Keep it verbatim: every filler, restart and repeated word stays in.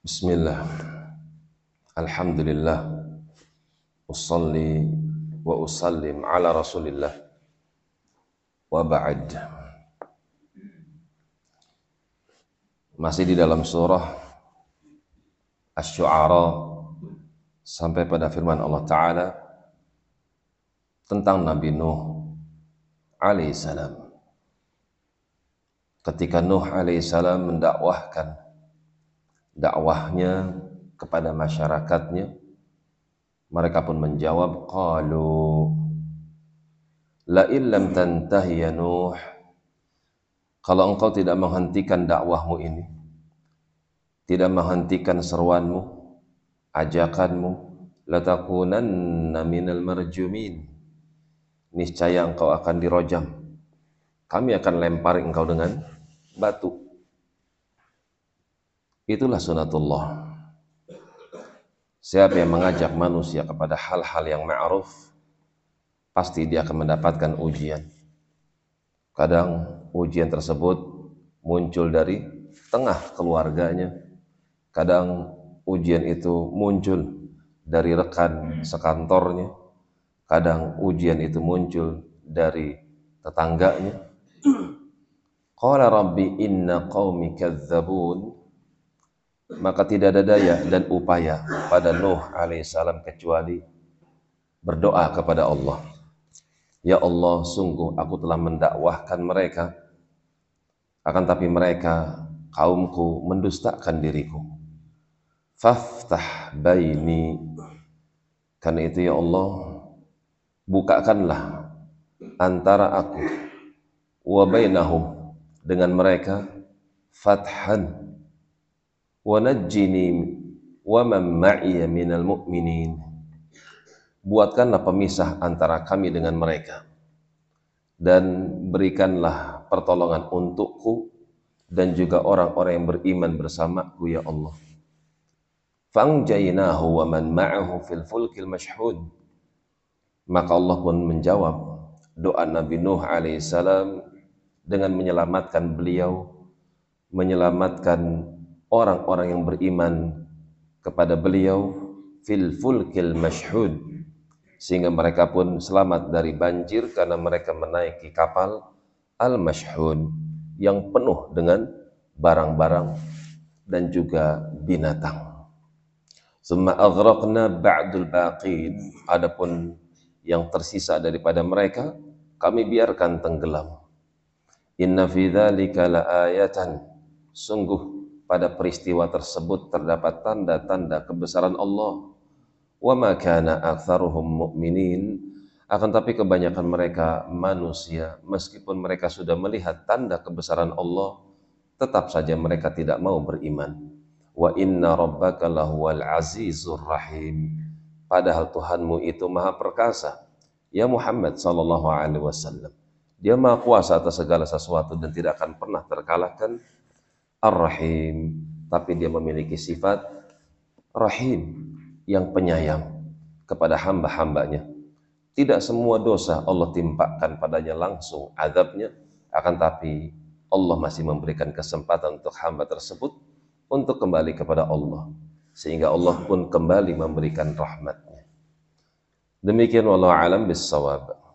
Bismillah, alhamdulillah, usalli wa usallim ala Rasulillah, wa ba'd. Masih di dalam surah Asy-Syu'ara sampai pada firman Allah Ta'ala tentang Nabi Nuh alaihi salam. Ketika Nuh alaihi salam mendakwahkan dakwahnya kepada masyarakatnya, mereka pun menjawab, qalu la illam tantahi ya Nuh, kalau engkau tidak menghentikan dakwahmu ini, tidak menghentikan seruanmu, ajakanmu, latakunanna minal marjumin, niscaya engkau akan dirojam, kami akan lempar engkau dengan batu. Itulah sunatullah. Siapa yang mengajak manusia kepada hal-hal yang ma'ruf, pasti dia akan mendapatkan ujian. Kadang ujian tersebut muncul dari tengah keluarganya, kadang ujian itu muncul dari rekan sekantornya, kadang ujian itu muncul dari tetangganya. Qala rabbi inna qaumi kadzdzabun, maka tidak ada daya dan upaya pada Nuh alaihissalam kecuali berdoa kepada Allah. Ya Allah, sungguh aku telah mendakwahkan mereka, akan tapi mereka, kaumku, mendustakan diriku. Faftah baini, karena itu ya Allah, bukakanlah antara aku wa bainahum, dengan mereka, fathan, wa najjini wa man ma'iya minal mu'minin, buatkanlah pemisah antara kami dengan mereka, dan berikanlah pertolongan untukku dan juga orang-orang yang beriman bersamaku ya Allah. Fa'anjaynahu wa man ma'ahu fil fulkil mashhud, maka Allah pun menjawab doa Nabi Nuh alaihissalam dengan menyelamatkan beliau, menyelamatkan orang-orang yang beriman kepada beliau fil fulkil mashhud, sehingga mereka pun selamat dari banjir karena mereka menaiki kapal al-mashhud yang penuh dengan barang-barang dan juga binatang. Summa aghraqna ba'dul baqin, adapun yang tersisa daripada mereka kami biarkan tenggelam. Inna fi dzalika laayatan, sungguh pada peristiwa tersebut terdapat tanda-tanda kebesaran Allah. Wa ma kana aktsaruhum mu'minin, akan tapi kebanyakan mereka manusia, meskipun mereka sudah melihat tanda kebesaran Allah, tetap saja mereka tidak mau beriman. Wa inna rabbaka lahuwal azizur rahim, padahal Tuhanmu itu maha perkasa ya Muhammad sallallahu alaihi wasallam, dia maha kuasa atas segala sesuatu dan tidak akan pernah terkalahkan. Ar-Rahim, tapi dia memiliki sifat Rahim, yang penyayang kepada hamba-hambanya. Tidak semua dosa Allah timpakan padanya langsung azabnya, akan tapi Allah masih memberikan kesempatan untuk hamba tersebut untuk kembali kepada Allah, sehingga Allah pun kembali memberikan rahmatnya. Demikian wallahu a'lam bis-shawab.